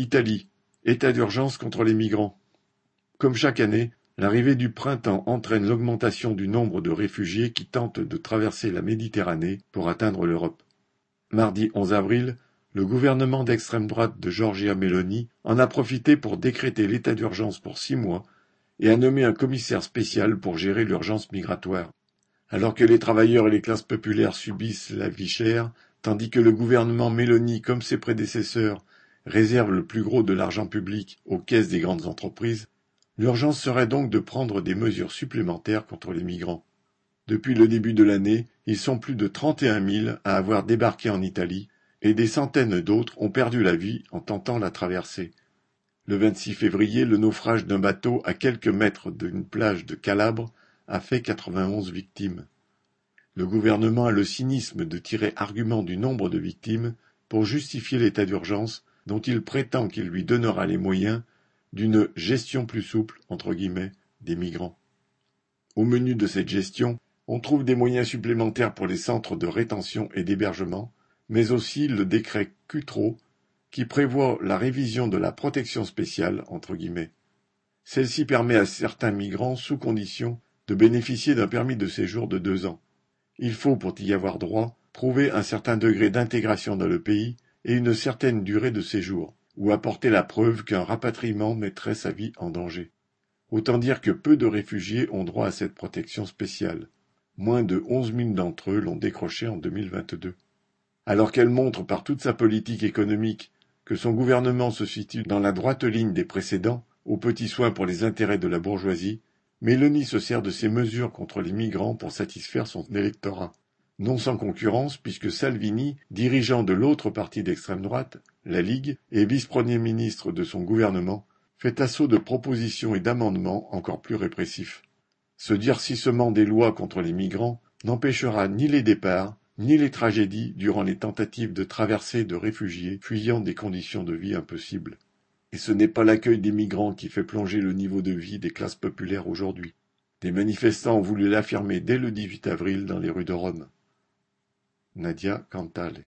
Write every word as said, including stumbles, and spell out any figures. Italie, état d'urgence contre les migrants. Comme chaque année, l'arrivée du printemps entraîne l'augmentation du nombre de réfugiés qui tentent de traverser la Méditerranée pour atteindre l'Europe. Mardi onze avril, le gouvernement d'extrême droite de Giorgia Meloni en a profité pour décréter l'état d'urgence pour six mois et a nommé un commissaire spécial pour gérer l'urgence migratoire. Alors que les travailleurs et les classes populaires subissent la vie chère, tandis que le gouvernement Meloni, comme ses prédécesseurs, réserve le plus gros de l'argent public aux caisses des grandes entreprises, l'urgence serait donc de prendre des mesures supplémentaires contre les migrants. Depuis le début de l'année, ils sont plus de trente et un mille à avoir débarqué en Italie, et des centaines d'autres ont perdu la vie en tentant la traversée. Le vingt-six février, le naufrage d'un bateau à quelques mètres d'une plage de Calabre a fait quatre-vingt-onze victimes. Le gouvernement a le cynisme de tirer argument du nombre de victimes pour justifier l'état d'urgence dont il prétend qu'il lui donnera les moyens d'une « gestion plus souple » entre guillemets des migrants. Au menu de cette gestion, on trouve des moyens supplémentaires pour les centres de rétention et d'hébergement, mais aussi le décret Cutro qui prévoit la révision de la protection spéciale entre guillemets. Celle-ci permet à certains migrants sous condition de bénéficier d'un permis de séjour de deux ans. Il faut, pour y avoir droit, prouver un certain degré d'intégration dans le pays et une certaine durée de séjour, ou apporter la preuve qu'un rapatriement mettrait sa vie en danger. Autant dire que peu de réfugiés ont droit à cette protection spéciale. Moins de onze mille d'entre eux l'ont décroché en deux mille vingt-deux. Alors qu'elle montre par toute sa politique économique que son gouvernement se situe dans la droite ligne des précédents, aux petits soins pour les intérêts de la bourgeoisie, Meloni se sert de ses mesures contre les migrants pour satisfaire son électorat, non sans concurrence puisque Salvini, dirigeant de l'autre parti d'extrême droite, la Ligue, et vice-premier ministre de son gouvernement, fait assaut de propositions et d'amendements encore plus répressifs. Ce durcissement des lois contre les migrants n'empêchera ni les départs, ni les tragédies durant les tentatives de traversée de réfugiés fuyant des conditions de vie impossibles. Et ce n'est pas l'accueil des migrants qui fait plonger le niveau de vie des classes populaires aujourd'hui. Des manifestants ont voulu l'affirmer dès le dix-huit avril dans les rues de Rome. Nadia Cantal.